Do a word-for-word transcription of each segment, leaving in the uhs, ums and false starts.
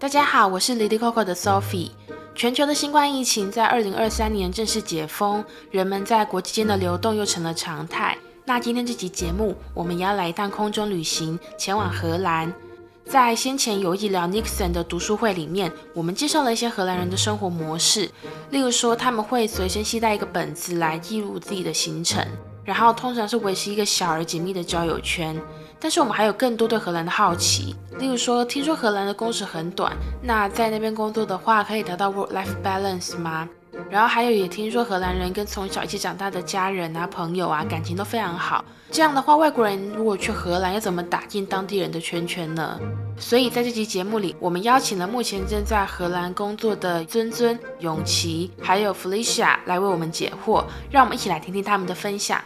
大家好，我是 Lily Coco 的 Sophie。全球的新冠疫情在二零二三年正式解封，人们在国际间的流动又成了常态。那今天这集节目，我们也要来一趟空中旅行，前往荷兰。在先前有一聊 Nixon 的读书会里面，我们介绍了一些荷兰人的生活模式，例如说他们会随身携带一个本子来记录自己的行程，然后通常是维持一个小而紧密的交友圈。但是我们还有更多对荷兰的好奇，例如说，听说荷兰的工时很短，那在那边工作的话，可以达到 work-life balance 吗？然后还有也听说荷兰人跟从小一起长大的家人啊、朋友啊，感情都非常好。这样的话，外国人如果去荷兰，要怎么打进当地人的圈圈呢？所以在这期节目里，我们邀请了目前正在荷兰工作的尊尊、永琪，还有 Felicia 来为我们解惑，让我们一起来听听他们的分享。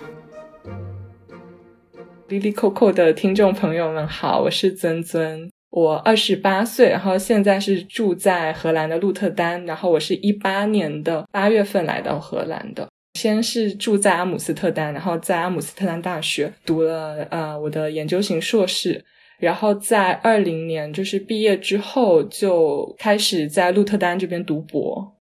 Lily Coco 的听众朋友们好，我是尊尊，我二十八岁，然后现在是住在荷兰的鹿特丹，然后我是一八年的八月份来到荷兰的。先是住在阿姆斯特丹，然后在阿姆斯特丹大学读了呃我的研究型硕士，然后在二零年就是毕业之后就开始在鹿特丹这边读博。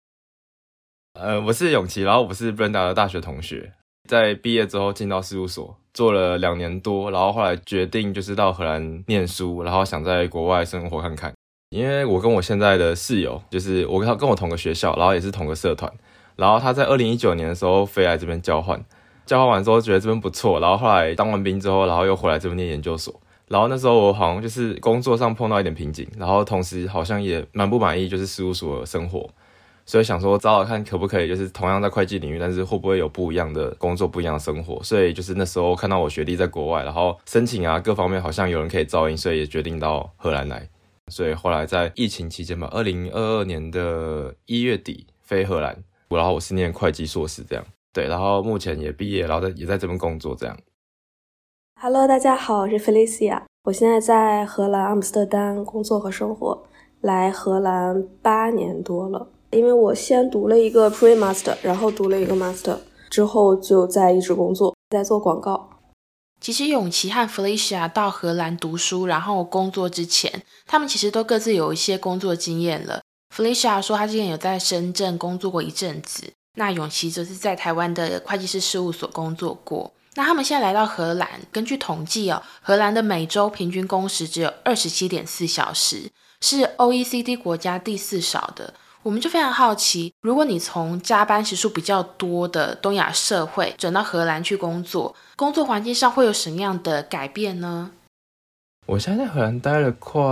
呃，我是永琪，然后我是 Brenda 的大学同学，在毕业之后进到事务所做了两年多，然后后来决定就是到荷兰念书，然后想在国外生活看看。因为我跟我现在的室友，就是我跟我同个学校，然后也是同个社团，然后他在二零一九年的时候飞来这边交换，交换完之后觉得这边不错，然后后来当完兵之后，然后又回来这边念研究所。然后那时候我好像就是工作上碰到一点瓶颈，然后同时好像也蛮不满意就是事务所的生活，所以想说找找看可不可以就是同样在会计领域，但是会不会有不一样的工作、不一样的生活。所以就是那时候看到我学弟在国外，然后申请啊各方面好像有人可以照应，所以也决定到荷兰来。所以后来在疫情期间吧，二零二二年的一月底飞荷兰，然后我是念会计硕士这样，对，然后目前也毕业，然后也在这边工作这样。 Hello 大家好，我是 Felicia， 我现在在荷兰阿姆斯特丹工作和生活，来荷兰八年多了。因为我先读了一个 Premaster， 然后读了一个 Master， 之后就在一直工作，在做广告。其实永琪和 Felicia 到荷兰读书然后工作之前，他们其实都各自有一些工作经验了。 Felicia 说她之前有在深圳工作过一阵子，那永琪则是在台湾的会计师事务所工作过。那他们现在来到荷兰，根据统计哦，荷兰的每周平均工时只有 二十七点四小时，是 O E C D 国家第四少的。我们就非常好奇，如果你从加班时数比较多的东亚社会转到荷兰去工作，工作环境上会有什么样的改变呢？我现在在荷兰待了快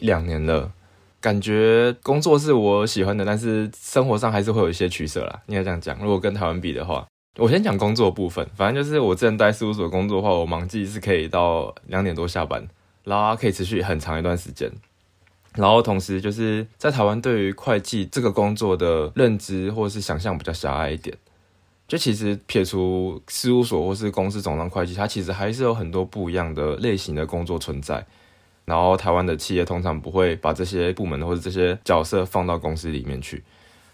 两年了，感觉工作是我喜欢的，但是生活上还是会有一些取舍啦，应该这样讲。如果跟台湾比的话，我先讲工作部分。反正就是我之前待事务所工作的话，我忙季是可以到两点多下班，然后可以持续很长一段时间。然后同时就是在台湾对于会计这个工作的认知或是想象比较狭隘一点，就其实撇除事务所或是公司总账会计，它其实还是有很多不一样的类型的工作存在，然后台湾的企业通常不会把这些部门或者这些角色放到公司里面去。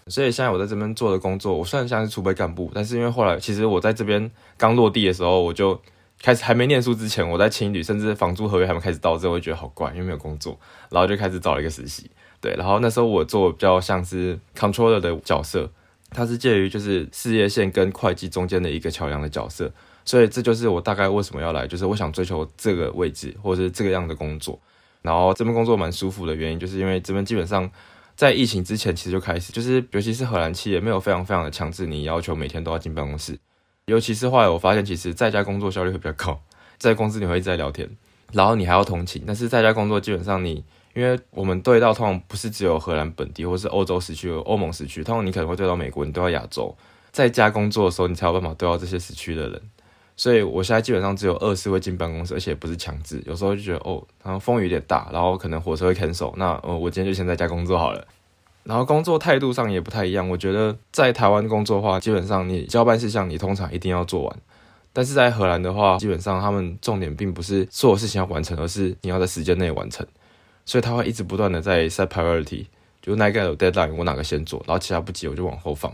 所以现在我在这边做的工作，我虽然现在是储备干部，但是因为后来其实我在这边刚落地的时候，我就开始还没念书之前，我在青旅，甚至房租合约还没开始到之后，我就觉得好怪，因为没有工作，然后就开始找了一个实习。对，然后那时候我做比较像是 controller 的角色，它是介于就是事业线跟会计中间的一个桥梁的角色。所以这就是我大概为什么要来，就是我想追求这个位置或者是这个样的工作。然后这边工作蛮舒服的原因，就是因为这边基本上在疫情之前其实就开始，就是尤其是荷兰企业没有非常非常的强制你要求每天都要进办公室。尤其是后来我发现，其实在家工作效率会比较高，在公司你会一直在聊天，然后你还要通勤。但是在家工作基本上你，因为我们对到通常不是只有荷兰本地或是欧洲时区、欧盟时区，通常你可能会对到美国，你对到亚洲。在家工作的时候，你才有办法对到这些时区的人。所以我现在基本上只有二次会进办公室，而且不是强制。有时候就觉得哦，然后风雨有点大，然后可能火车会 cancel， 那、呃、我今天就先在家工作好了。然后工作态度上也不太一样，我觉得在台湾工作的话，基本上你交办事项你通常一定要做完，但是在荷兰的话，基本上他们重点并不是所有事情要完成，而是你要在时间内完成，所以他会一直不断的在 set priority， 就那个有 deadline 我哪个先做，然后其他不急我就往后放，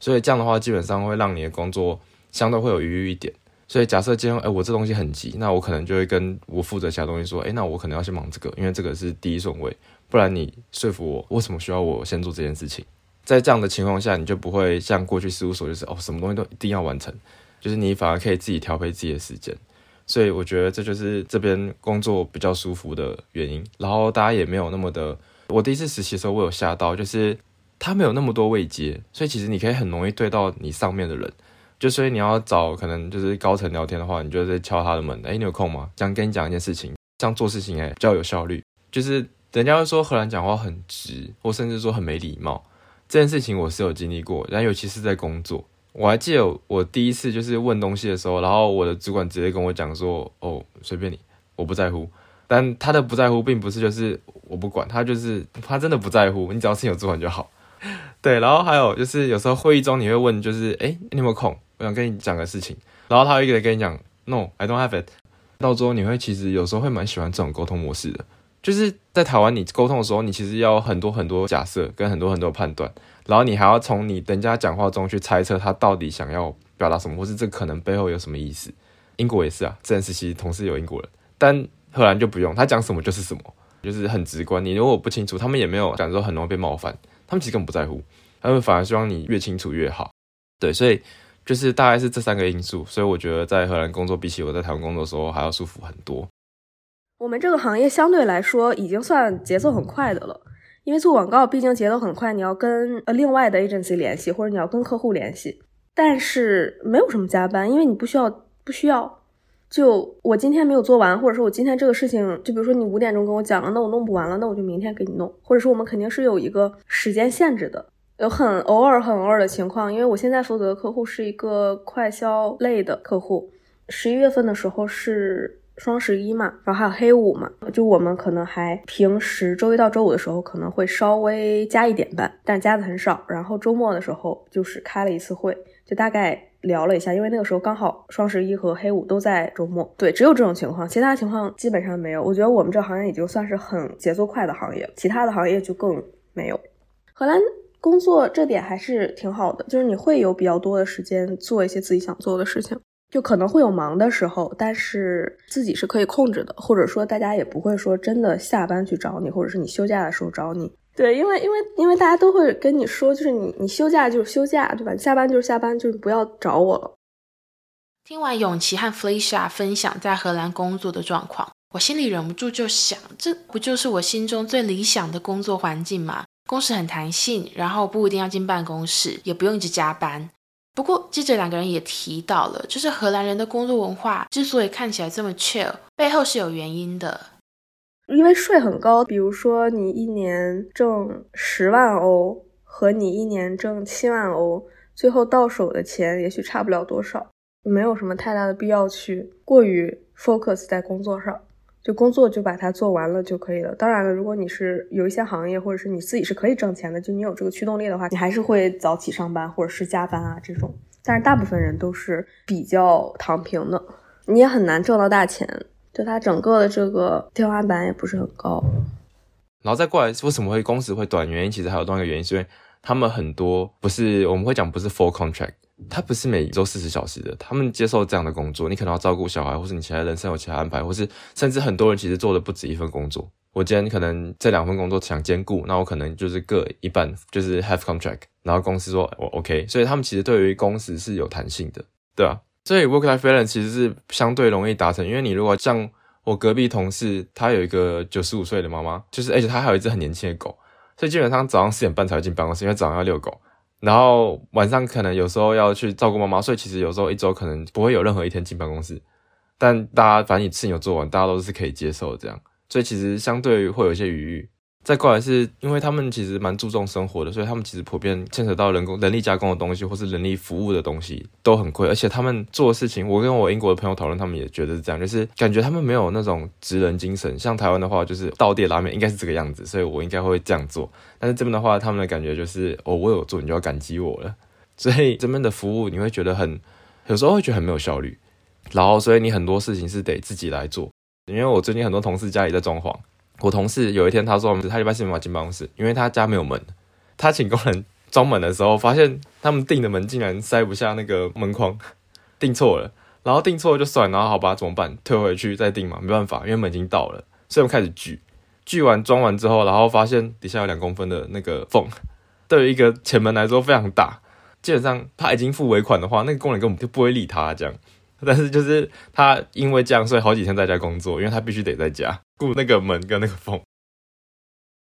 所以这样的话基本上会让你的工作相对会有余裕一点。所以假设今天诶我这东西很急，那我可能就会跟我负责其他东西说，诶那我可能要先忙这个，因为这个是第一顺位，不然你说服我为什么需要我先做这件事情。在这样的情况下，你就不会像过去事务所就是哦什么东西都一定要完成，就是你反而可以自己调配自己的时间。所以我觉得这就是这边工作比较舒服的原因。然后大家也没有那么的，我第一次实习的时候我有吓到，就是他没有那么多位阶，所以其实你可以很容易对到你上面的人。就所以你要找可能就是高层聊天的话，你就在敲他的门，哎，你有空吗？想跟你讲一件事情，这样做事情哎比较有效率。就是人家会说荷兰讲话很直，或甚至说很没礼貌，这件事情我是有经历过，但尤其是在工作。我还记得我第一次就是问东西的时候，然后我的主管直接跟我讲说，哦，随便你，我不在乎。但他的不在乎并不是就是我不管，他就是他真的不在乎，你只要是有主管就好。对，然后还有就是有时候会议中你会问，就是哎，你有没有空？我想跟你讲个事情，然后他会一直跟你讲 No, I don't have it。 到之后你会其实有时候会蛮喜欢这种沟通模式的。就是在台湾你沟通的时候，你其实要很多很多假设跟很多很多判断，然后你还要从你人家讲话中去猜测他到底想要表达什么，或是这可能背后有什么意思。英国也是啊，之前实习同事有英国人，但荷兰就不用，他讲什么就是什么，就是很直观。你如果不清楚，他们也没有讲说很容易被冒犯，他们其实根本不在乎，他们反而希望你越清楚越好。对，所以就是大概是这三个因素，所以我觉得在荷兰工作比起我在台湾工作的时候还要舒服很多。我们这个行业相对来说已经算节奏很快的了，因为做广告毕竟节奏很快，你要跟另外的 agency 联系，或者你要跟客户联系，但是没有什么加班，因为你不需要不需要就我今天没有做完，或者说我今天这个事情，就比如说你五点钟跟我讲了，那我弄不完了，那我就明天给你弄，或者说我们肯定是有一个时间限制的。有很偶尔很偶尔的情况，因为我现在负责的客户是一个快销类的客户，十一月份的时候是双十一嘛，然后还有黑五嘛，就我们可能还平时周一到周五的时候可能会稍微加一点班，但加的很少。然后周末的时候就是开了一次会，就大概聊了一下，因为那个时候刚好双十一和黑五都在周末。对，只有这种情况，其他情况基本上没有。我觉得我们这行业已经算是很节奏快的行业，其他的行业就更没有。荷兰工作这点还是挺好的，就是你会有比较多的时间做一些自己想做的事情，就可能会有忙的时候，但是自己是可以控制的，或者说大家也不会说真的下班去找你，或者是你休假的时候找你。对，因为因为因为大家都会跟你说，就是你你休假就是休假，对吧？你下班就是下班，就是不要找我了。听完永琪和 Felicia 分享在荷兰工作的状况，我心里忍不住就想，这不就是我心中最理想的工作环境吗？工时很弹性，然后不一定要进办公室，也不用一直加班。不过接着两个人也提到了，就是荷兰人的工作文化之所以看起来这么 chill， 背后是有原因的。因为税很高，比如说你一年挣十万欧和你一年挣七万欧，最后到手的钱也许差不了多少，没有什么太大的必要去过于 focus 在工作上。就工作就把它做完了就可以了。当然了，如果你是有一些行业或者是你自己是可以挣钱的，就你有这个驱动力的话，你还是会早起上班或者是加班啊这种，但是大部分人都是比较躺平的，你也很难挣到大钱，就它整个的这个天花板也不是很高。然后再过来为什么会工时会短，原因其实还有另一个原因，是因为他们很多不是我们会讲不是 full contract， 他不是每周四十小时的，他们接受这样的工作，你可能要照顾小孩，或是你其他人生有其他安排，或是甚至很多人其实做的不止一份工作。我今天可能这两份工作想兼顾，那我可能就是各一半，就是 half contract， 然后公司说我 OK， 所以他们其实对于工时是有弹性的，对啊。所以 work-life balance 其实是相对容易达成，因为你如果像我隔壁同事，他有一个九十五岁的妈妈，就是而且他还有一只很年轻的狗，所以基本上早上四点半才会进办公室，因为早上要遛狗，然后晚上可能有时候要去照顾妈妈，所以其实有时候一周可能不会有任何一天进办公室，但大家反正你事情有做完，大家都是可以接受的这样，所以其实相对会有一些余裕。再过来是因为他们其实蛮注重生活的，所以他们其实普遍牵扯到人工人力加工的东西，或是人力服务的东西都很贵，而且他们做的事情，我跟我英国的朋友讨论，他们也觉得是这样，就是感觉他们没有那种职人精神。像台湾的话就是道地拉面应该是这个样子，所以我应该会这样做，但是这边的话他们的感觉就是哦，我有做你就要感激我了，所以这边的服务你会觉得很有时候会觉得很没有效率，然后所以你很多事情是得自己来做。因为我最近很多同事家里在装潢，我同事有一天他说他礼拜四没法进办公室，因为他家没有门，他请工人装门的时候发现他们订的门竟然塞不下那个门框，订错了，然后订错了就算，然后好吧怎么办，退回去再订嘛，没办法，因为门已经到了，所以我们开始聚，锯完装完之后，然后发现底下有两公分的那个缝，对于一个前门来说非常大，基本上他已经付尾款的话，那个工人根本就不会理他这样。但是就是他因为这样，所以好几天在家工作，因为他必须得在家顾那个门跟那个缝。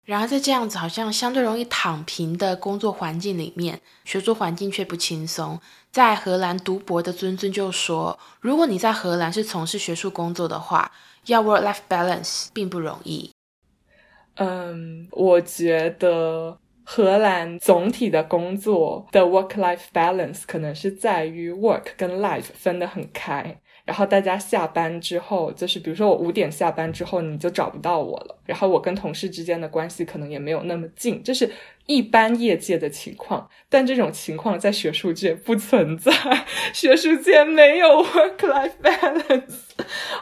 然而在这样子好像相对容易躺平的工作环境里面，学术环境却不轻松。在荷兰读博的谆谆就说，如果你在荷兰是从事学术工作的话，要 work-life balance 并不容易。嗯，我觉得荷兰总体的工作的 work-life balance 可能是在于 work 跟 life 分得很开，然后大家下班之后，就是比如说我五点下班之后你就找不到我了，然后我跟同事之间的关系可能也没有那么近，这是一般业界的情况，但这种情况在学术界不存在，学术界没有 work-life balance。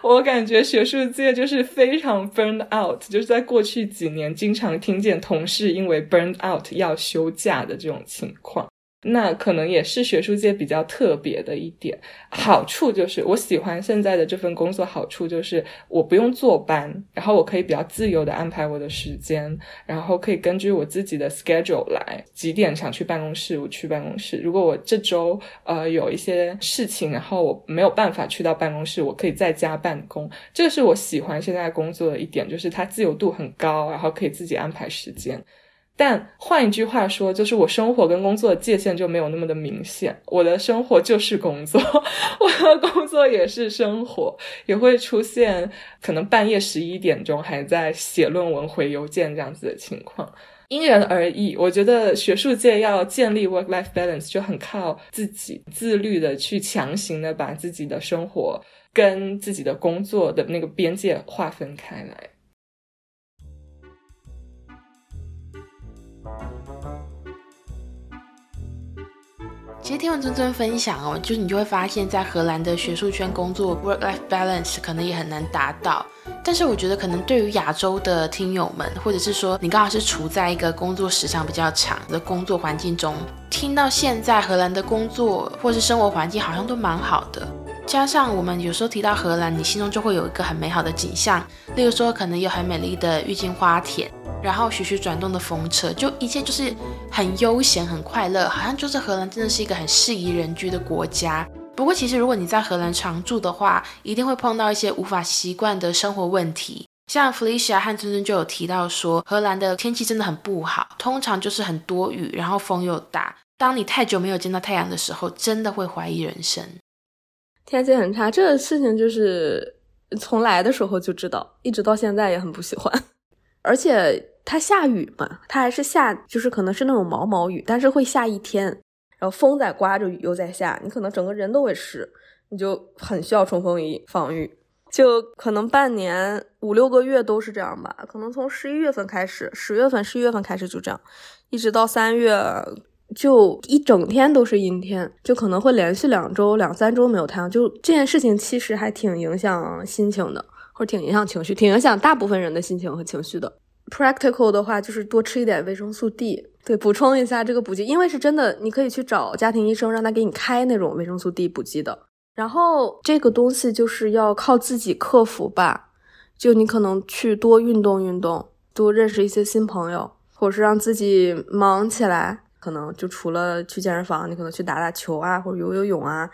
我感觉学术界就是非常 burn out， 就是在过去几年经常听见同事因为 burn out 要休假的这种情况，那可能也是学术界比较特别的一点。好处就是我喜欢现在的这份工作，好处就是我不用坐班，然后我可以比较自由的安排我的时间，然后可以根据我自己的 schedule 来，几点想去办公室我去办公室，如果我这周呃有一些事情然后我没有办法去到办公室，我可以在家办公。这是我喜欢现在工作的一点，就是它自由度很高，然后可以自己安排时间。但换一句话说，就是我生活跟工作的界限就没有那么的明显，我的生活就是工作，我的工作也是生活，也会出现可能半夜十一点钟还在写论文回邮件这样子的情况，因人而异。我觉得学术界要建立 work-life balance 就很靠自己自律的去强行的把自己的生活跟自己的工作的那个边界划分开来。其实听完谆谆分享哦，就是你就会发现在荷兰的学术圈工作 work-life balance 可能也很难达到，但是我觉得可能对于亚洲的听友们，或者是说你刚好是处在一个工作时长比较长的工作环境中，听到现在荷兰的工作或是生活环境好像都蛮好的，加上我们有时候提到荷兰，你心中就会有一个很美好的景象，例如说可能有很美丽的郁金花田，然后徐徐转动的风车，就一切就是很悠闲很快乐，好像就是荷兰真的是一个很适宜人居的国家。不过其实如果你在荷兰常住的话，一定会碰到一些无法习惯的生活问题，像 Felicia 和谆谆就有提到说荷兰的天气真的很不好，通常就是很多雨，然后风又大，当你太久没有见到太阳的时候，真的会怀疑人生。天气很差这个事情就是从来的时候就知道，一直到现在也很不喜欢，而且它下雨嘛，它还是下，就是可能是那种毛毛雨，但是会下一天，然后风在刮着，雨又在下，你可能整个人都会湿，你就很需要冲锋衣防雨，就可能半年五六个月都是这样吧，可能从十一月份开始，十月份十一月份开始就这样，一直到三月就一整天都是阴天，就可能会连续两周两三周没有太阳，就这件事情其实还挺影响心情的，或者挺影响情绪，挺影响大部分人的心情和情绪的。practical 的话就是多吃一点维生素 D， 对，补充一下这个补剂，因为是真的你可以去找家庭医生让他给你开那种维生素 D 补剂的，然后这个东西就是要靠自己克服吧，就你可能去多运动运动，多认识一些新朋友，或者是让自己忙起来，可能就除了去健身房，你可能去打打球啊，或者游游泳啊，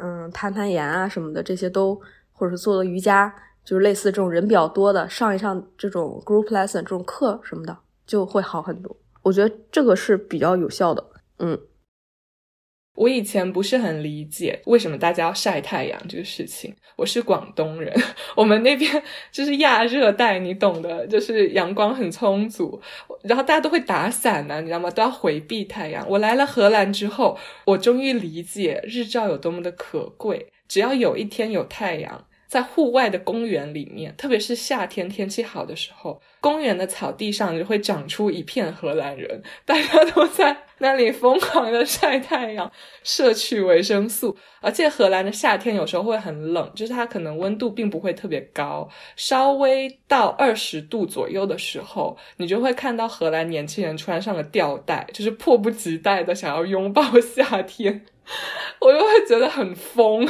嗯，攀攀岩啊什么的，这些都，或者是做瑜伽，就是类似这种人比较多的，上一上这种 group lesson 这种课什么的，就会好很多。我觉得这个是比较有效的。嗯，我以前不是很理解为什么大家要晒太阳这个事情。我是广东人，我们那边就是亚热带，你懂的，就是阳光很充足，然后大家都会打伞啊，你知道吗？都要回避太阳。我来了荷兰之后，我终于理解日照有多么的可贵，只要有一天有太阳，在户外的公园里面，特别是夏天天气好的时候，公园的草地上就会长出一片荷兰人，大家都在那里疯狂的晒太阳，摄取维生素。而且荷兰的夏天有时候会很冷，就是它可能温度并不会特别高，稍微到二十度左右的时候，你就会看到荷兰年轻人穿上了吊带，就是迫不及待的想要拥抱夏天，我就会觉得很疯。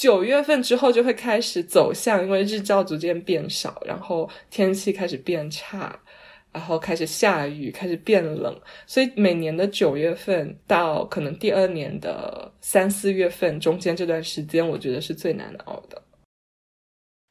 九月份之后就会开始走向，因为日照逐渐变少，然后天气开始变差，然后开始下雨，开始变冷，所以每年的九月份到可能第二年的三四月份中间这段时间，我觉得是最难熬的。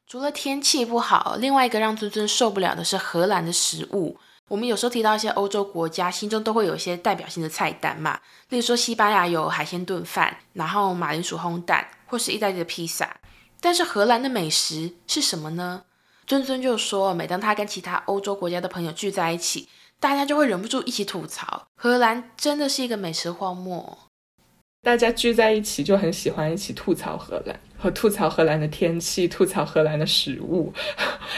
除了天气不好，另外一个让尊尊受不了的是荷兰的食物。我们有时候提到一些欧洲国家，心中都会有一些代表性的菜单嘛，例如说西班牙有海鲜炖饭，然后马铃薯烘蛋，或是意大利的披萨。但是荷兰的美食是什么呢？尊尊就说，每当他跟其他欧洲国家的朋友聚在一起，大家就会忍不住一起吐槽，荷兰真的是一个美食荒漠。大家聚在一起就很喜欢一起吐槽荷兰，和吐槽荷兰的天气，吐槽荷兰的食物，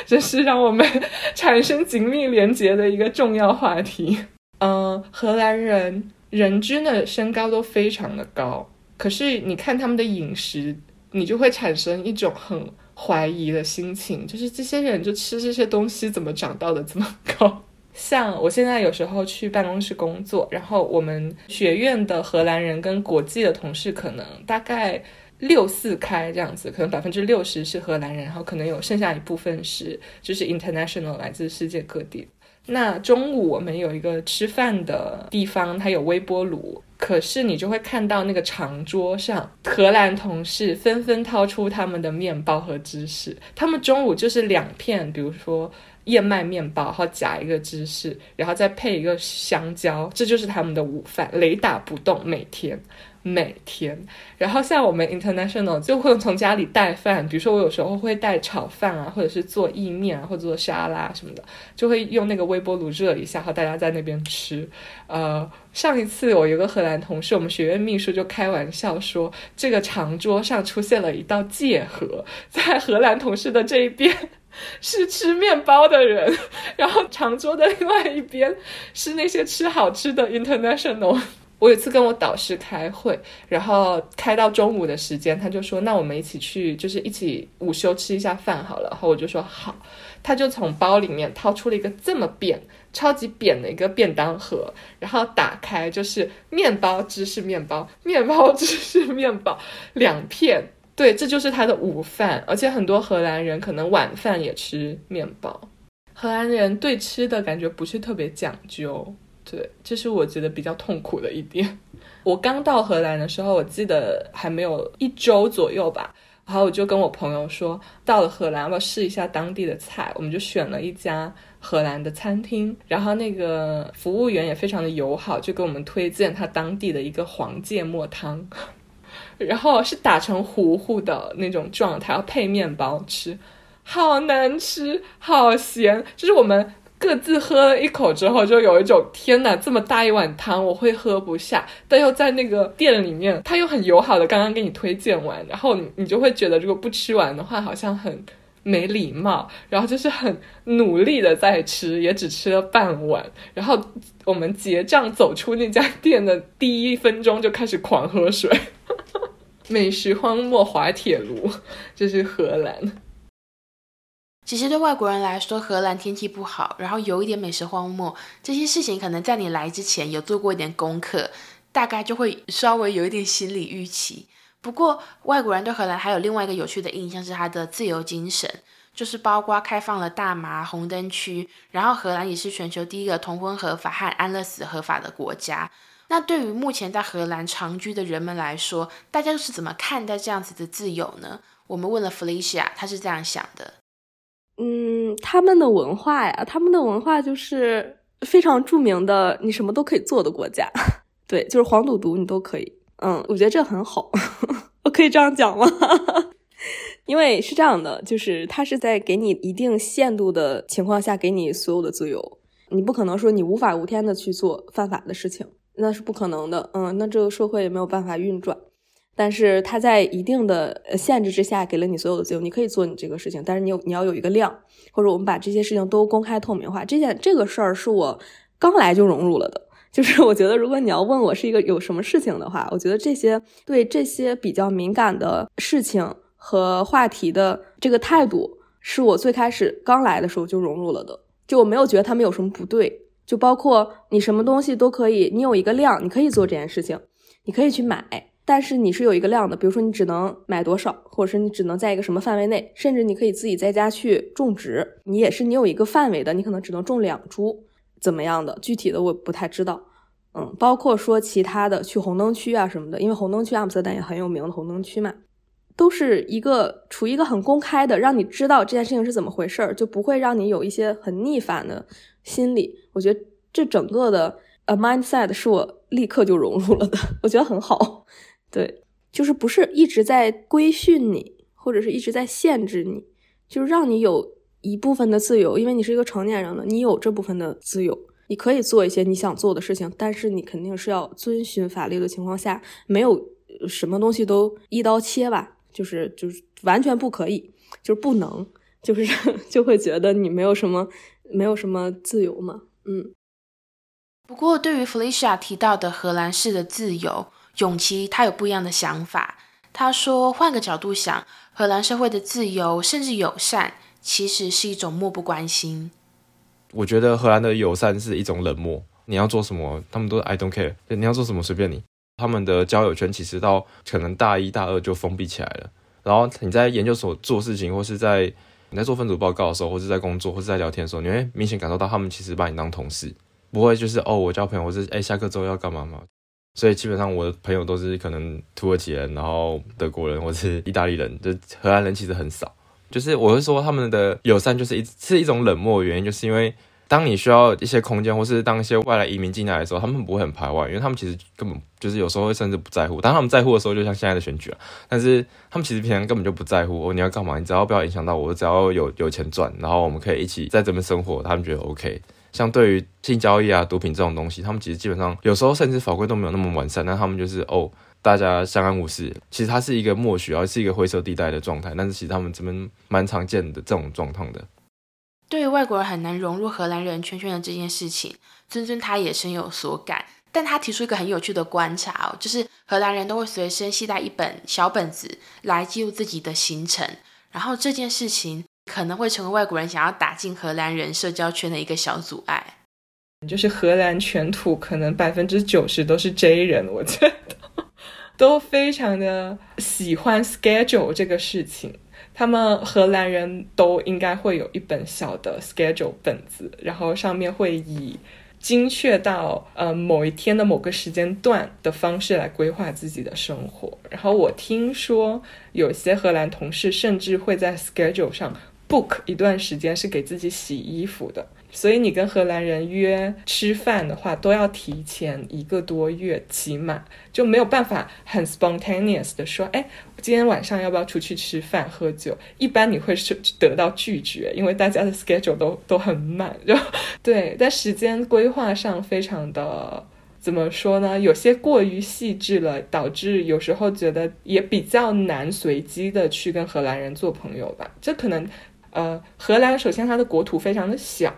这是让我们产生紧密连结的一个重要话题。嗯，荷兰人人均的身高都非常的高，可是你看他们的饮食，你就会产生一种很怀疑的心情，就是这些人就吃这些东西怎么长到的这么高。像我现在有时候去办公室工作，然后我们学院的荷兰人跟国际的同事可能大概六四开这样子，可能百分之六十是荷兰人，然后可能有剩下一部分是就是 international 来自世界各地。那中午我们有一个吃饭的地方，它有微波炉，可是你就会看到那个长桌上荷兰同事纷纷掏出他们的面包和芝士。他们中午就是两片，比如说燕麦面包，然后夹一个芝士，然后再配一个香蕉，这就是他们的午饭，雷打不动，每天每天。然后像我们 international 就会从家里带饭，比如说我有时候会带炒饭啊，或者是做意面啊，或者做沙拉什么的，就会用那个微波炉热一下，然后大家在那边吃。呃，上一次我有个荷兰同事，我们学院秘书就开玩笑说，这个长桌上出现了一道界河，在荷兰同事的这一边是吃面包的人，然后长桌的另外一边是那些吃好吃的 international。 我有一次跟我导师开会，然后开到中午的时间，他就说那我们一起去，就是一起午休吃一下饭好了，然后我就说好。他就从包里面掏出了一个这么扁超级扁的一个便当盒，然后打开就是面包芝士面包面包芝士面包两片。对，这就是他的午饭，而且很多荷兰人可能晚饭也吃面包。荷兰人对吃的感觉不是特别讲究，对，这是我觉得比较痛苦的一点。我刚到荷兰的时候，我记得还没有一周左右吧，然后我就跟我朋友说，到了荷兰要不要试一下当地的菜，我们就选了一家荷兰的餐厅，然后那个服务员也非常的友好，就给我们推荐他当地的一个黄芥末汤，然后是打成糊糊的那种状态，要配面包吃，好难吃，好咸。就是我们各自喝了一口之后，就有一种天哪，这么大一碗汤我会喝不下，但又在那个店里面他又很友好的刚刚给你推荐完，然后 你, 你就会觉得如果不吃完的话好像很没礼貌，然后就是很努力的在吃，也只吃了半碗。然后我们结账走出那家店的第一分钟就开始狂喝水。美食荒漠滑铁卢，这是荷兰。其实对外国人来说，荷兰天气不好，然后有一点美食荒漠，这些事情可能在你来之前有做过一点功课，大概就会稍微有一点心理预期。不过外国人对荷兰还有另外一个有趣的印象，是它的自由精神，就是包括开放了大麻红灯区，然后荷兰也是全球第一个同婚合法和安乐死合法的国家。那对于目前在荷兰长居的人们来说，大家是怎么看待这样子的自由呢？我们问了 Felicia， 她是这样想的。嗯，他们的文化呀，他们的文化就是非常著名的你什么都可以做的国家。对，就是黄赌毒你都可以。嗯，我觉得这很好。我可以这样讲吗？因为是这样的，就是它是在给你一定限度的情况下给你所有的自由，你不可能说你无法无天的去做犯法的事情，那是不可能的。嗯，那这个社会也没有办法运转，但是它在一定的限制之下给了你所有的自由，你可以做你这个事情，但是你有你要有一个量，或者我们把这些事情都公开透明化。这件这个事儿是我刚来就融入了的，就是我觉得如果你要问我是一个有什么事情的话，我觉得这些对这些比较敏感的事情和话题的这个态度是我最开始刚来的时候就融入了的，就我没有觉得他们有什么不对。就包括你什么东西都可以，你有一个量，你可以做这件事情，你可以去买，但是你是有一个量的，比如说你只能买多少，或者是你只能在一个什么范围内，甚至你可以自己在家去种植，你也是你有一个范围的，你可能只能种两株怎么样的，具体的我不太知道。嗯，包括说其他的去红灯区啊什么的，因为红灯区阿姆斯特丹也很有名的红灯区嘛，都是一个处于一个很公开的，让你知道这件事情是怎么回事，就不会让你有一些很逆反的心理。我觉得这整个的 a mindset 是我立刻就融入了的，我觉得很好。对，就是不是一直在规训你，或者是一直在限制你，就是让你有一部分的自由，因为你是一个成年人了，你有这部分的自由，你可以做一些你想做的事情，但是你肯定是要遵循法律的情况下，没有什么东西都一刀切吧，就是就是完全不可以，就是不能，就是就会觉得你没有什么没有什么自由嘛。嗯。不过对于 Felicia 提到的荷兰式的自由，永琪她有不一样的想法。她说换个角度想，荷兰社会的自由甚至友善其实是一种漠不关心。我觉得荷兰的友善是一种冷漠，你要做什么他们都 I don't care， 你要做什么随便你。他们的交友圈其实到可能大一大二就封闭起来了，然后你在研究所做事情，或是在你在做分组报告的时候，或是在工作，或是在聊天的时候，你会明显感受到他们其实把你当同事，不会就是哦我交朋友，或是哎下课之后要干嘛嘛。所以基本上我的朋友都是可能土耳其人，然后德国人，或是意大利人，就荷兰人其实很少。就是我会说他们的友善就是一是一种冷漠的原因，就是因为当你需要一些空间，或是当一些外来移民进来的时候，他们不会很排外，因为他们其实根本就是有时候甚至不在乎。当他们在乎的时候，就像现在的选举啊，但是他们其实平常根本就不在乎哦，你要干嘛，你只要不要影响到我，只要有有钱赚，然后我们可以一起在这边生活，他们觉得 OK。像对于性交易啊、毒品这种东西，他们其实基本上有时候甚至法规都没有那么完善，但他们就是哦，大家相安无事。其实它是一个默许，而是一个灰色地带的状态，但是其实他们这边蛮常见的这种状况的。对于外国人很难融入荷兰人圈圈的这件事情，尊尊他也深有所感，但他提出一个很有趣的观察哦，就是荷兰人都会随身携带一本小本子来记录自己的行程，然后这件事情可能会成为外国人想要打进荷兰人社交圈的一个小阻碍。就是荷兰全土可能 百分之九十 都是 J 人，我觉得都非常的喜欢 schedule 这个事情。他们荷兰人都应该会有一本小的 schedule 本子，然后上面会以精确到呃某一天的某个时间段的方式来规划自己的生活。然后我听说有些荷兰同事甚至会在 schedule 上 book 一段时间是给自己洗衣服的。所以你跟荷兰人约吃饭的话，都要提前一个多月起码，就没有办法很 spontaneous 的说，哎，今天晚上要不要出去吃饭喝酒？一般你会得到拒绝，因为大家的 schedule 都都很满，就对，在时间规划上非常的怎么说呢？有些过于细致了，导致有时候觉得也比较难随机的去跟荷兰人做朋友吧。这可能。呃，荷兰首先它的国土非常的小，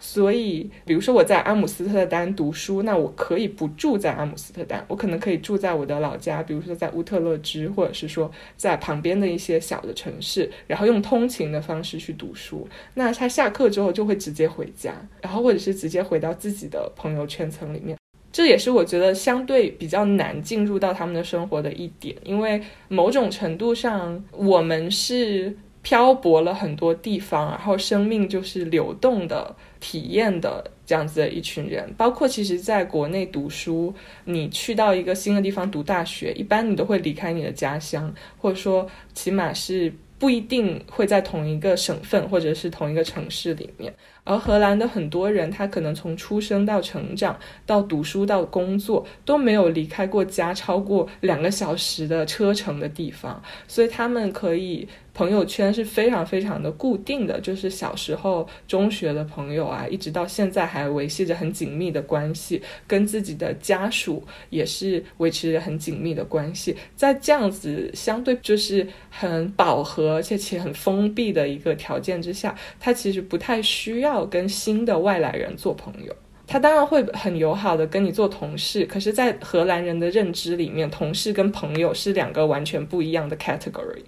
所以比如说我在阿姆斯特丹读书，那我可以不住在阿姆斯特丹，我可能可以住在我的老家，比如说在乌特勒支，或者是说在旁边的一些小的城市，然后用通勤的方式去读书。那他下课之后就会直接回家，然后或者是直接回到自己的朋友圈层里面。这也是我觉得相对比较难进入到他们的生活的一点，因为某种程度上我们是漂泊了很多地方，然后生命就是流动的体验的这样子的一群人。包括其实在国内读书，你去到一个新的地方读大学，一般你都会离开你的家乡，或者说起码是不一定会在同一个省份或者是同一个城市里面。而荷兰的很多人，他可能从出生到成长到读书到工作都没有离开过家超过两个小时的车程的地方，所以他们可以朋友圈是非常非常的固定的，就是小时候中学的朋友啊，一直到现在还维系着很紧密的关系，跟自己的家属也是维持着很紧密的关系。在这样子相对就是很饱和而且且很封闭的一个条件之下，他其实不太需要跟新的外来人做朋友。他当然会很友好的跟你做同事，可是在荷兰人的认知里面，同事跟朋友是两个完全不一样的 category。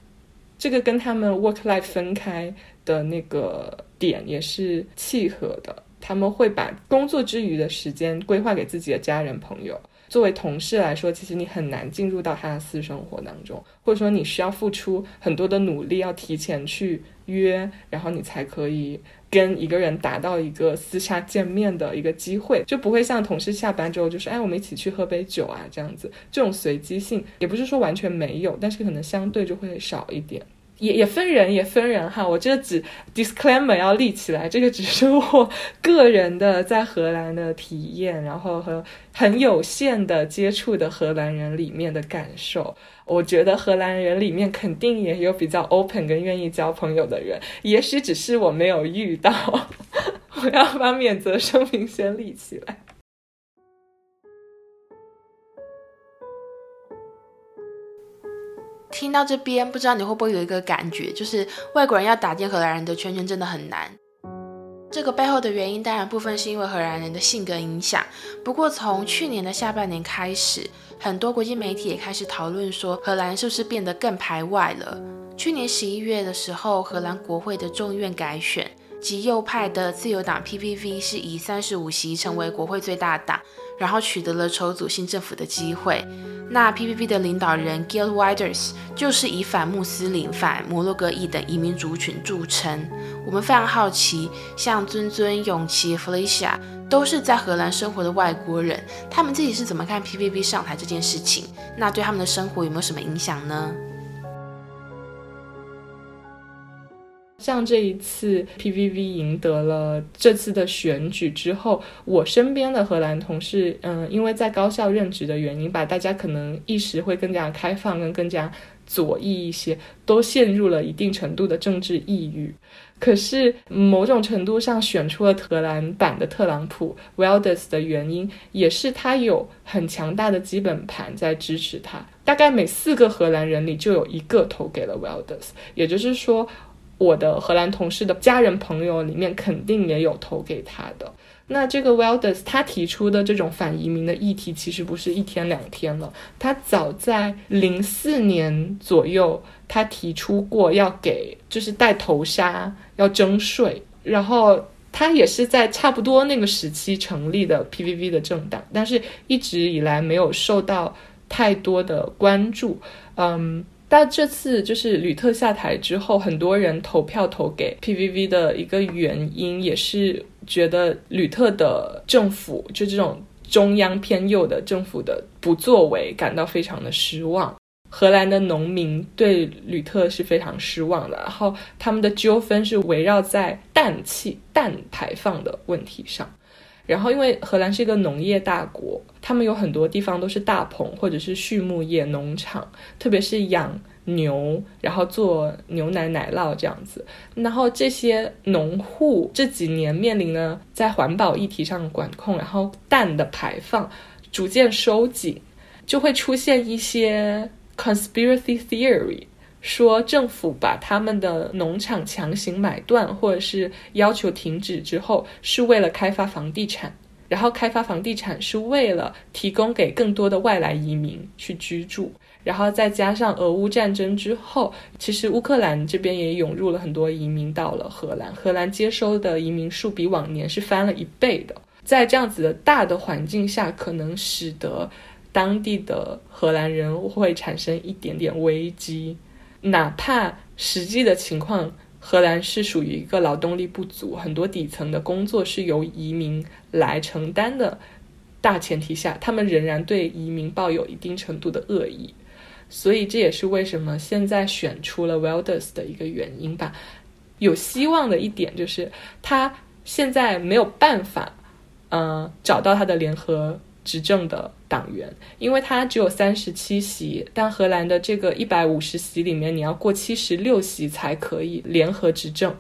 这个跟他们 work life 分开的那个点也是契合的，他们会把工作之余的时间规划给自己的家人朋友，作为同事来说，其实你很难进入到他的私生活当中，或者说你需要付出很多的努力，要提前去约，然后你才可以跟一个人达到一个私下见面的一个机会，就不会像同事下班之后就是哎我们一起去喝杯酒啊这样子，这种随机性也不是说完全没有，但是可能相对就会少一点。也也分人也分人哈，我这只 disclaimer 要立起来，这个只是我个人的在荷兰的体验，然后和很有限的接触的荷兰人里面的感受。我觉得荷兰人里面肯定也有比较 open 跟愿意交朋友的人，也许只是我没有遇到。我要把免责声明先立起来。听到这边，不知道你会不会有一个感觉，就是外国人要打进荷兰人的圈圈真的很难。这个背后的原因当然部分是因为荷兰人的性格影响，不过从去年的下半年开始，很多国际媒体也开始讨论说荷兰是不是变得更排外了。去年十一月的时候，荷兰国会的众议院改选，极右派的自由党 P V V 是以三十五席成为国会最大党，然后取得了筹组新政府的机会。那 P V V 的领导人 Gail Widers 就是以反穆斯林、反摩洛哥裔等移民族群著称。我们非常好奇，像尊尊、永琪、Felicia 都是在荷兰生活的外国人，他们自己是怎么看 P V V 上台这件事情？那对他们的生活有没有什么影响呢？像这一次 P V V 赢得了这次的选举之后，我身边的荷兰同事嗯，因为在高校任职的原因吧，大家可能意识会更加开放跟更加左翼一些，都陷入了一定程度的政治抑郁。可是某种程度上选出了荷兰版的特朗普 Wilders 的原因，也是他有很强大的基本盘在支持他，大概每四个荷兰人里就有一个投给了 Wilders， 也就是说我的荷兰同事的家人朋友里面肯定也有投给他的。那这个 Wilders 他提出的这种反移民的议题其实不是一天两天了，他早在零四年左右他提出过要给就是戴头纱要征税，然后他也是在差不多那个时期成立的 P V V 的政党，但是一直以来没有受到太多的关注。嗯但这次就是吕特下台之后，很多人投票投给 P V V 的一个原因，也是觉得吕特的政府就这种中央偏右的政府的不作为感到非常的失望。荷兰的农民对吕特是非常失望的，然后他们的纠纷是围绕在氮气、氮排放的问题上。然后因为荷兰是一个农业大国，他们有很多地方都是大棚或者是畜牧业农场，特别是养牛然后做牛奶奶酪这样子。然后这些农户这几年面临了在环保议题上的管控，然后氮的排放逐渐收紧，就会出现一些 conspiracy theory，说政府把他们的农场强行买断或者是要求停止之后，是为了开发房地产，然后开发房地产是为了提供给更多的外来移民去居住，然后再加上俄乌战争之后，其实乌克兰这边也涌入了很多移民到了荷兰，荷兰接收的移民数比往年是翻了一倍的。在这样子的大的环境下，可能使得当地的荷兰人会产生一点点危机，哪怕实际的情况荷兰是属于一个劳动力不足，很多底层的工作是由移民来承担的大前提下，他们仍然对移民抱有一定程度的恶意，所以这也是为什么现在选出了 Wilders 的一个原因吧。有希望的一点就是他现在没有办法、呃、找到他的联合执政的党员，因为他只有三十七席，但荷兰的这个一百五十席里面你要过七十六席才可以联合执政。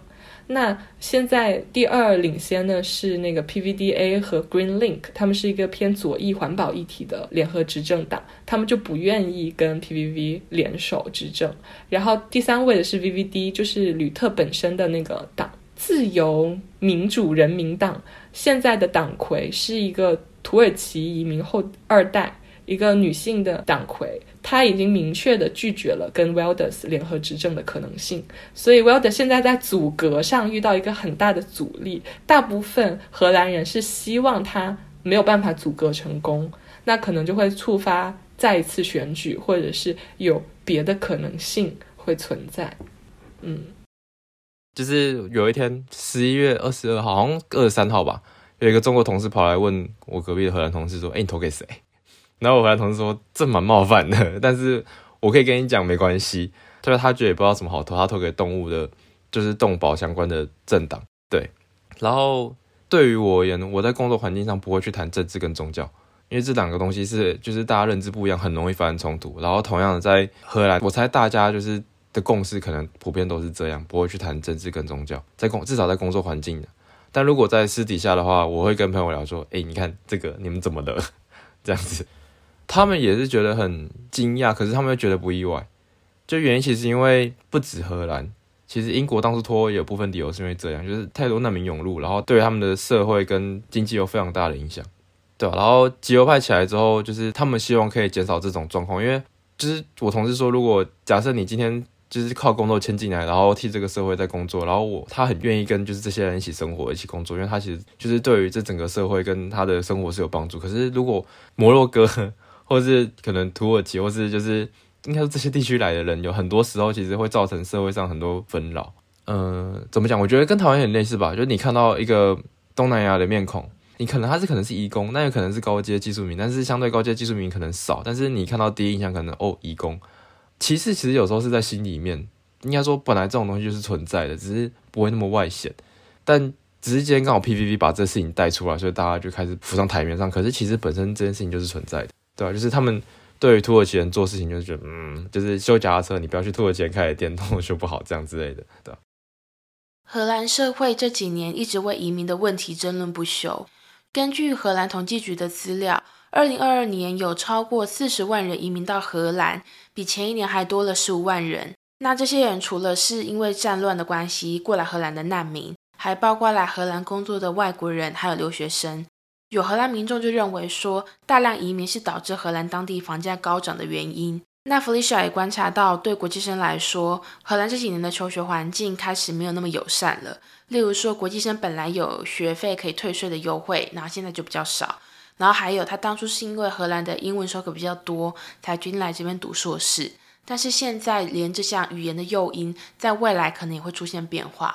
那现在第二领先的是那个 P V D A 和 GreenLink， 他们是一个偏左翼环保议题的联合执政党，他们就不愿意跟 P V V 联手执政。然后第三位的是 V V D， 就是吕特本身的那个党自由民主人民党，现在的党魁是一个土耳其移民后二代，一个女性的党魁，她已经明确的拒绝了跟 Wilders 联合执政的可能性，所以 Wilders 现在在组阁上遇到一个很大的阻力，大部分荷兰人是希望他没有办法组阁成功。那可能就会触发再一次选举，或者是有别的可能性会存在。嗯，就是有一天十一月二十二号好像二十三号吧，有一个中国同事跑来问我隔壁的荷兰同事说，诶，你投给谁？然后我荷兰同事说，这蛮冒犯的，但是我可以跟你讲没关系。他说他觉得也不知道什么好投，他投给动物的，就是动保相关的政党。对，然后对于我而言，我在工作环境上不会去谈政治跟宗教，因为这两个东西是就是大家认知不一样，很容易发生冲突。然后同样的在荷兰，我猜大家就是的共识可能普遍都是这样，不会去谈政治跟宗教，在工至少在工作环境的。但如果在私底下的话，我会跟朋友聊说，诶，你看这个你们怎么了这样子。他们也是觉得很惊讶，可是他们又觉得不意外。就原因其实因为不止荷兰，其实英国当初脱欧也有部分理由是因为这样，就是太多难民涌入，然后对他们的社会跟经济有非常大的影响，对吧、啊？然后极右派起来之后，就是他们希望可以减少这种状况，因为就是我同事说，如果假设你今天就是靠工作迁进来，然后替这个社会在工作，然后我他很愿意跟就是这些人一起生活一起工作，因为他其实就是对于这整个社会跟他的生活是有帮助。可是如果摩洛哥或是可能土耳其或是就是应该说这些地区来的人，有很多时候其实会造成社会上很多纷扰。呃，怎么讲？我觉得跟台湾很类似吧，就是你看到一个东南亚的面孔，你可能他是可能是移工，那也可能是高阶技术民，但是相对高阶技术民可能少，但是你看到第一印象可能哦移工。其实其实有时候是在心里面，应该说本来这种东西就是存在的，只是不会那么外显。但只是今天刚好 P V V 把这事情带出来，所以大家就开始浮上台面上。可是其实本身这件事情就是存在的，对吧、啊？就是他们。对于土耳其人做事情就是觉得嗯，就是修脚踏车你不要去土耳其人开的店，都修不好这样之类的，对。荷兰社会这几年一直为移民的问题争论不休。根据荷兰统计局的资料，二零二二年有超过四十万人移民到荷兰，比前一年还多了十五万人。那这些人除了是因为战乱的关系过来荷兰的难民，还包括来荷兰工作的外国人还有留学生。有荷兰民众就认为说，大量移民是导致荷兰当地房价高涨的原因。那 Felicia 也观察到，对国际生来说，荷兰这几年的求学环境开始没有那么友善了。例如说，国际生本来有学费可以退税的优惠，然后现在就比较少。然后还有，他当初是因为荷兰的英文授课比较多，才决定来这边读硕士。但是现在连这项语言的诱因，在未来可能也会出现变化。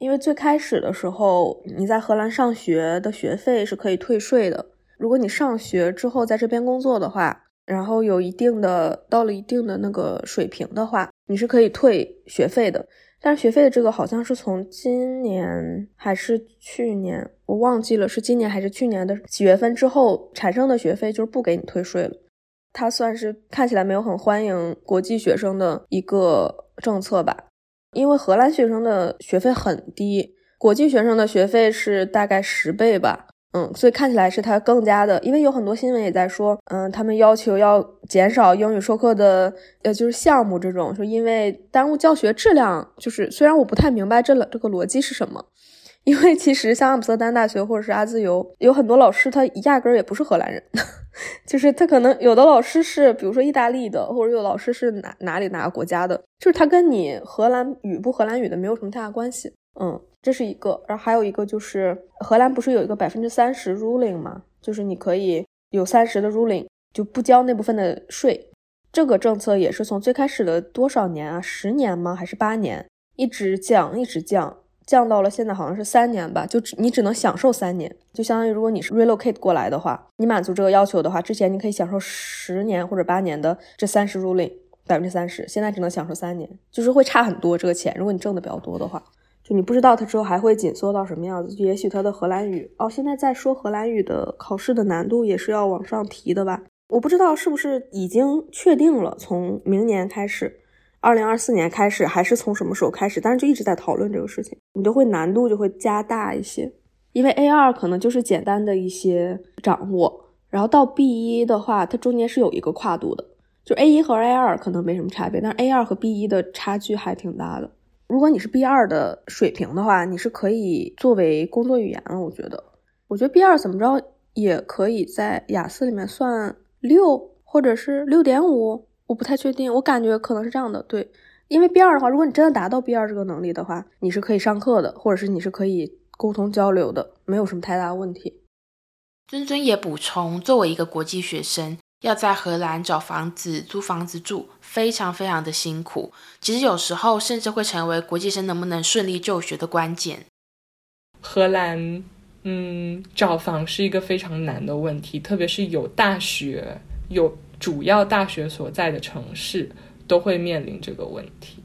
因为最开始的时候，你在荷兰上学的学费是可以退税的。如果你上学之后在这边工作的话，然后有一定的到了一定的那个水平的话，你是可以退学费的。但是学费的这个好像是从今年还是去年，我忘记了是今年还是去年的几月份之后产生的学费就是不给你退税了。它算是看起来没有很欢迎国际学生的一个政策吧。因为荷兰学生的学费很低，国际学生的学费是大概十倍吧，嗯，所以看起来是他更加的，因为有很多新闻也在说，嗯，他们要求要减少英语授课的，呃，就是项目这种，说因为耽误教学质量，就是虽然我不太明白这这个逻辑是什么，因为其实像阿姆斯特丹大学或者是阿兹尤，有很多老师他压根儿也不是荷兰人，就是他可能有的老师是比如说意大利的，或者有老师是哪哪里哪个国家的，就是他跟你荷兰语不荷兰语的没有什么太大关系。嗯，这是一个。然后还有一个就是荷兰不是有一个 百分之三十 ruling 吗？就是你可以有三十的 ruling 就不交那部分的税。这个政策也是从最开始的多少年啊，十年吗还是八年，一直降一直降，降到了现在好像是三年吧，就你只能享受三年，就相当于如果你是 relocate 过来的话，你满足这个要求的话，之前你可以享受十年或者八年的这三十 ruling 百分之三十，现在只能享受三年，就是会差很多这个钱。如果你挣的比较多的话，就你不知道它之后还会紧缩到什么样子。也许它的荷兰语哦，现在在说荷兰语的考试的难度也是要往上提的吧？我不知道是不是已经确定了，从明年开始。二零二四年开始还是从什么时候开始，但是就一直在讨论这个事情，你就会难度就会加大一些。因为 A 二 可能就是简单的一些掌握，然后到 B 一 的话它中间是有一个跨度的，就 A 一 和 A 二 可能没什么差别，但是 A 二 和 B 一 的差距还挺大的。如果你是 B 二 的水平的话，你是可以作为工作语言了。我觉得我觉得 B 二 怎么着也可以在雅思里面算六或者是 六点五，我不太确定，我感觉可能是这样的，对。因为 B 二 的话，如果你真的达到 B 二 这个能力的话，你是可以上课的，或者是你是可以沟通交流的，没有什么太大问题。谆谆也补充，作为一个国际学生，要在荷兰找房子、租房子住，非常非常的辛苦。其实有时候甚至会成为国际生能不能顺利就学的关键。荷兰，嗯，找房是一个非常难的问题，特别是有大学、有主要大学所在的城市都会面临这个问题。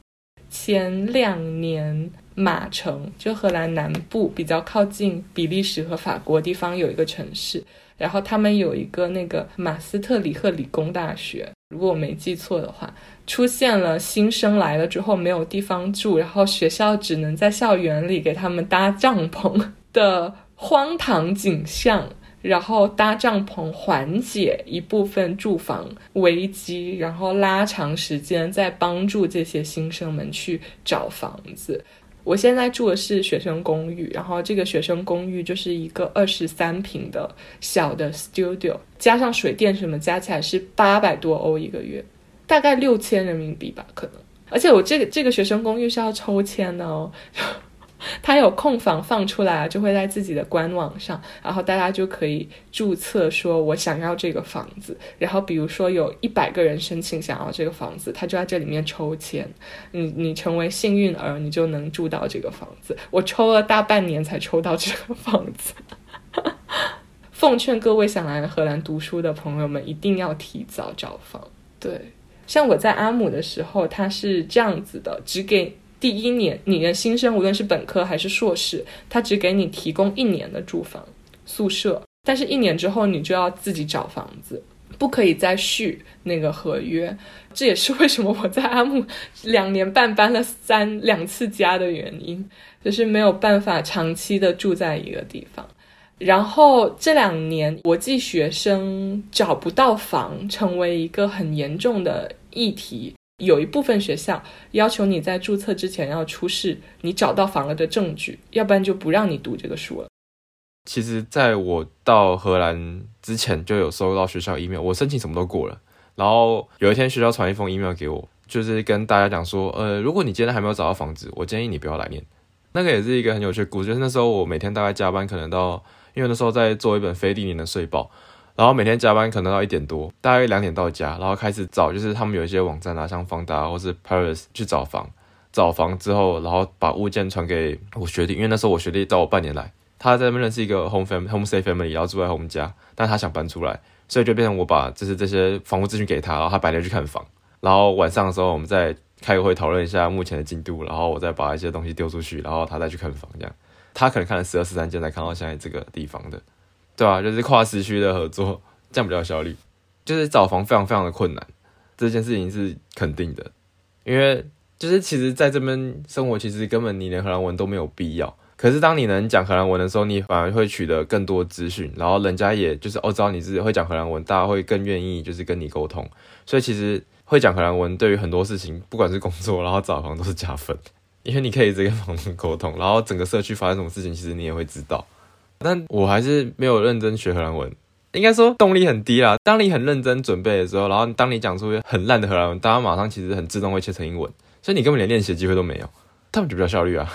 前两年马城，就荷兰南部比较靠近比利时和法国地方有一个城市，然后他们有一个那个马斯特里赫理工大学，如果我没记错的话，出现了新生来了之后没有地方住，然后学校只能在校园里给他们搭帐篷的荒唐景象，然后搭帐篷缓解一部分住房危机，然后拉长时间再帮助这些新生们去找房子。我现在住的是学生公寓，然后这个学生公寓就是一个二十三平的小的 studio， 加上水电什么加起来是八百多欧一个月，大概六千人民币吧可能。而且我这个这个学生公寓是要抽签的哦。他有空房放出来就会在自己的官网上，然后大家就可以注册说我想要这个房子，然后比如说有一百个人申请想要这个房子，他就在这里面抽签，你你成为幸运儿你就能住到这个房子。我抽了大半年才抽到这个房子。奉劝各位想来荷兰读书的朋友们一定要提早找房。对，像我在阿姆的时候他是这样子的，只给第一年你的新生无论是本科还是硕士，他只给你提供一年的住房宿舍，但是一年之后你就要自己找房子，不可以再续那个合约。这也是为什么我在阿姆两年半搬了三两次家的原因，就是没有办法长期的住在一个地方。然后这两年国际学生找不到房成为一个很严重的议题，有一部分学校要求你在注册之前要出示你找到房了的证据，要不然就不让你读这个书了。其实在我到荷兰之前就有收到学校 email， 我申请什么都过了，然后有一天学校传一封 email 给我，就是跟大家讲说呃，如果你今天还没有找到房子，我建议你不要来念。那个也是一个很有趣的故事，就是那时候我每天大概加班可能到，因为那时候在做一本非历年的税报，然后每天加班可能到一点多，大概两点到家，然后开始找，就是他们有一些网站啊，像方达或是 Paris 去找房。找房之后，然后把物件传给我学弟，因为那时候我学弟找我半年来，他在那边认识一个 home family home stay family， 然后住在我们家，但他想搬出来，所以就变成我把就是这些房屋资讯给他，然后他白天去看房，然后晚上的时候我们再开个会讨论一下目前的进度，然后我再把一些东西丢出去，然后他再去看房这样。他可能看了十二十三间才看到现在这个地方的。对啊，就是跨时区的合作，这样比较效率。就是找房非常非常的困难，这件事情是肯定的，因为就是其实在这边生活，其实根本你连荷兰文都没有必要。可是当你能讲荷兰文的时候，你反而会取得更多资讯，然后人家也就是哦，知道你是会讲荷兰文，大家会更愿意就是跟你沟通。所以其实会讲荷兰文对于很多事情，不管是工作，然后找房都是加分，因为你可以直接跟房东沟通，然后整个社区发生什么事情，其实你也会知道。但我还是没有认真学荷兰文，应该说动力很低啦。当你很认真准备的时候，然后当你讲出很烂的荷兰文，大家马上其实很自动会切成英文，所以你根本连练习的机会都没有，他们就比较效率啊。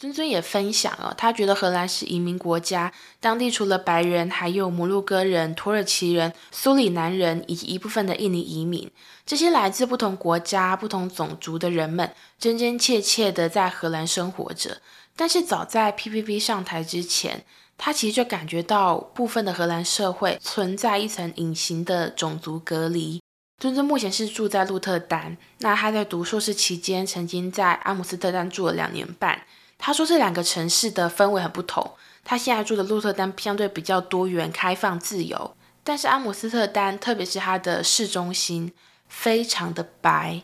谆谆也分享哦，他觉得荷兰是移民国家，当地除了白人，还有摩洛哥人、土耳其人、苏里南人以及一部分的印尼移民，这些来自不同国家、不同种族的人们，真真切切的在荷兰生活着。但是早在 P V V 上台之前，他其实就感觉到部分的荷兰社会存在一层隐形的种族隔离。谆谆目前是住在鹿特丹，那他在读硕士期间曾经在阿姆斯特丹住了两年半。他说这两个城市的氛围很不同，他现在住的鹿特丹相对比较多元、开放、自由，但是阿姆斯特丹，特别是他的市中心，非常的白。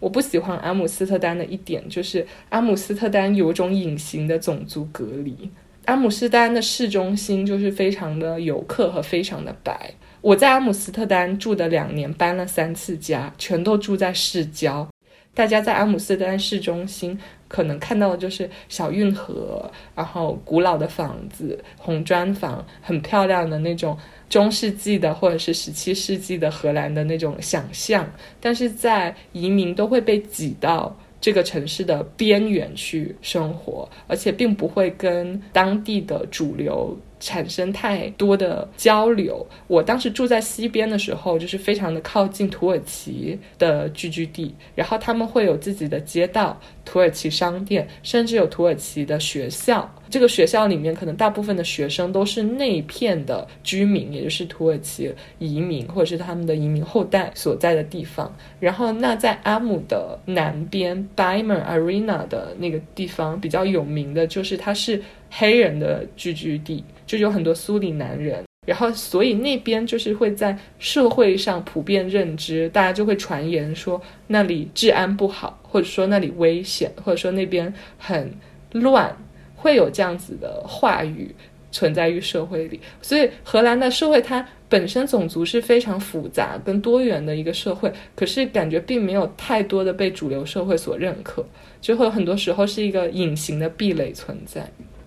我不喜欢阿姆斯特丹的一点就是阿姆斯特丹有种隐形的种族隔离。阿姆斯特丹的市中心就是非常的游客和非常的白。我在阿姆斯特丹住的两年搬了三次家，全都住在市郊。大家在阿姆斯特丹市中心可能看到的就是小运河，然后古老的房子，红砖房，很漂亮的那种中世纪的或者是十七世纪的荷兰的那种想象，但是在移民都会被挤到这个城市的边缘去生活，而且并不会跟当地的主流产生太多的交流。我当时住在西边的时候，就是非常的靠近土耳其的聚居地，然后他们会有自己的街道，土耳其商店，甚至有土耳其的学校。这个学校里面可能大部分的学生都是那一片的居民，也就是土耳其移民或者是他们的移民后代所在的地方。然后那在阿姆的南边 Bijlmer Arena 的那个地方比较有名的就是它是黑人的聚居地，就有很多苏里南人，然后所以那边就是会在社会上普遍认知，大家就会传言说那里治安不好，或者说那里危险，或者说那边很乱，会有这样子的话语存在于社会里。所以荷兰的社会它本身种族是非常复杂跟多元的一个社会，可是感觉并没有太多的被主流社会所认可，就会很多时候是一个隐形的壁垒存在，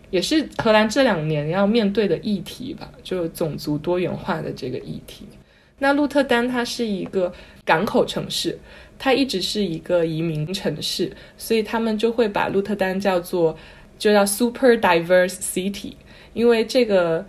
也是荷兰这两年要面对的议题吧，就是种族多元化的这个议题。那鹿特丹它是一个港口城市，它一直是一个移民城市，所以他们就会把鹿特丹叫做就叫 Super Diverse City， 因为这个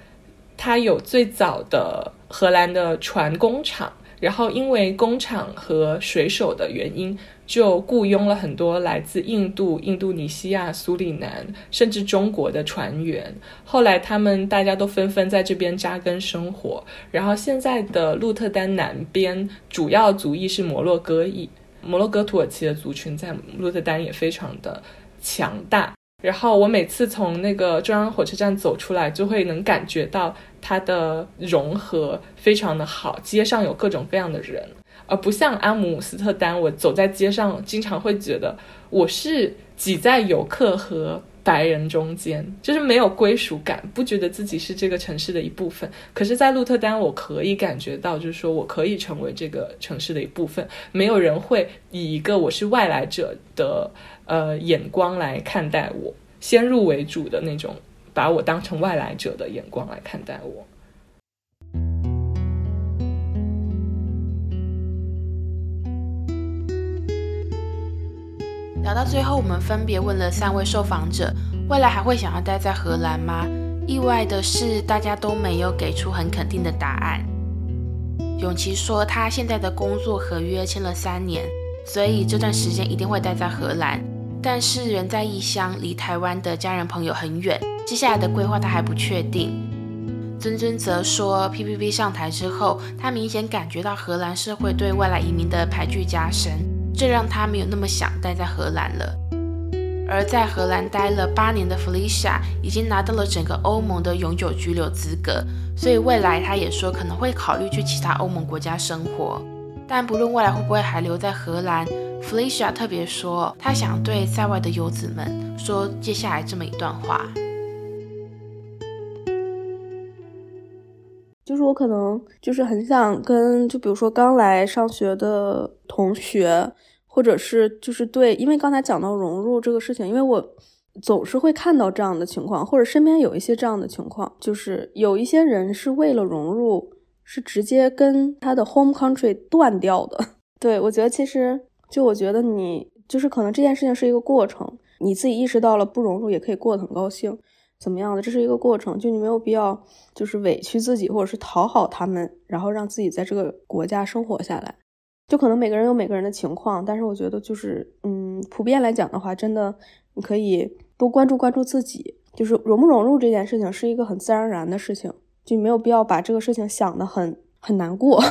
它有最早的荷兰的船工厂，然后因为工厂和水手的原因，就雇佣了很多来自印度、印度尼西亚、苏里南甚至中国的船员，后来他们大家都纷纷在这边扎根生活。然后现在的鹿特丹南边主要族裔是摩洛哥裔，摩洛哥土耳其的族群在鹿特丹也非常的强大。然后我每次从那个中央火车站走出来，就会能感觉到它的融合非常的好，街上有各种各样的人，而不像阿姆斯特丹，我走在街上经常会觉得我是挤在游客和白人中间，就是没有归属感，不觉得自己是这个城市的一部分。可是在鹿特丹我可以感觉到，就是说我可以成为这个城市的一部分，没有人会以一个我是外来者的呃眼光来看待我，先入为主的那种把我当成外来者的眼光来看待我。聊到最后，我们分别问了三位受访者，未来还会想要待在荷兰吗？意外的是，大家都没有给出很肯定的答案。永琪说，他现在的工作合约签了三年，所以这段时间一定会待在荷兰，但是人在异乡，离台湾的家人朋友很远，接下来的规划他还不确定。尊尊则说 ，P V V 上台之后，他明显感觉到荷兰社会对外来移民的排拒加深，这让他没有那么想待在荷兰了。而在荷兰待了八年的 Felicia 已经拿到了整个欧盟的永久居留资格，所以未来她也说可能会考虑去其他欧盟国家生活。但不论未来会不会还留在荷兰， Felicia 特别说她想对在外的游子们说接下来这么一段话，就是我可能就是很想跟就比如说刚来上学的同学，或者是就是对，因为刚才讲到融入这个事情，因为我总是会看到这样的情况，或者身边有一些这样的情况，就是有一些人是为了融入是直接跟他的 home country 断掉的。对，我觉得其实就我觉得你就是可能这件事情是一个过程，你自己意识到了不融入也可以过得很高兴怎么样的，这是一个过程，就你没有必要就是委屈自己或者是讨好他们，然后让自己在这个国家生活下来。就可能每个人有每个人的情况，但是我觉得就是嗯，普遍来讲的话，真的你可以多关注关注自己，就是融不融入这件事情是一个很自然而然的事情，就没有必要把这个事情想得很很难过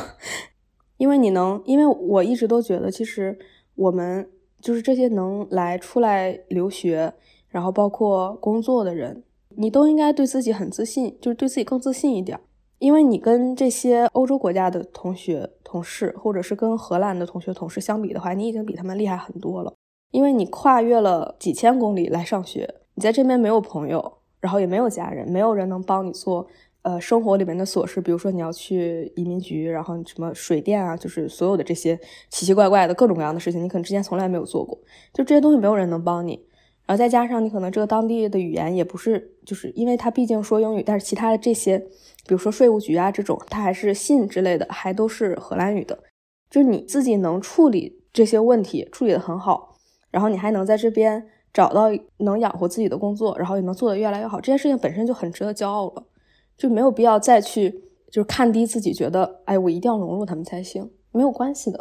因为你能因为我一直都觉得其实我们就是这些能来出来留学然后包括工作的人，你都应该对自己很自信，就是对自己更自信一点，因为你跟这些欧洲国家的同学同事或者是跟荷兰的同学同事相比的话，你已经比他们厉害很多了，因为你跨越了几千公里来上学，你在这边没有朋友，然后也没有家人，没有人能帮你做呃生活里面的琐事，比如说你要去移民局，然后什么水电啊，就是所有的这些奇奇怪怪的各种各样的事情，你可能之前从来没有做过，就这些东西没有人能帮你，然后再加上你可能这个当地的语言也不是，就是因为他毕竟说英语，但是其他的这些比如说税务局啊这种他还是信之类的还都是荷兰语的，就是你自己能处理这些问题处理得很好，然后你还能在这边找到能养活自己的工作，然后也能做得越来越好，这件事情本身就很值得骄傲了，就没有必要再去就是看低自己，觉得哎我一定要融入他们才行，没有关系的。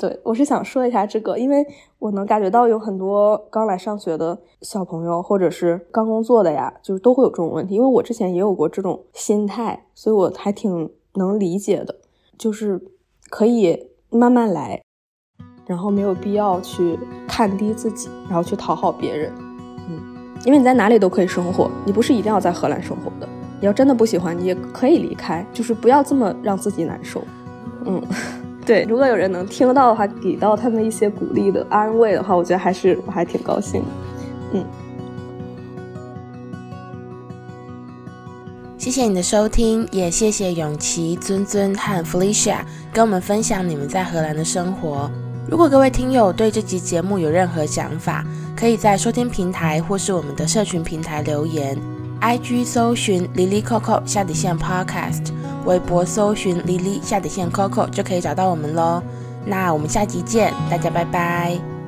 对，我是想说一下这个，因为我能感觉到有很多刚来上学的小朋友或者是刚工作的呀，就是都会有这种问题，因为我之前也有过这种心态，所以我还挺能理解的，就是可以慢慢来，然后没有必要去看低自己，然后去讨好别人。嗯，因为你在哪里都可以生活，你不是一定要在荷兰生活的，你要真的不喜欢你也可以离开，就是不要这么让自己难受。嗯，对，如果有人能听到的话，给到他们一些鼓励的安慰的话，我觉得还是我还挺高兴的。嗯，谢谢你的收听，也谢谢永琪、尊尊和 Felicia 跟我们分享你们在荷兰的生活。如果各位听友对这集节目有任何想法，可以在收听平台或是我们的社群平台留言， I G 搜寻 Lily Coco 下底线 Podcast，微博搜寻 Lily 下底线 Coco 就可以找到我们咯。那我们下集见，大家拜拜。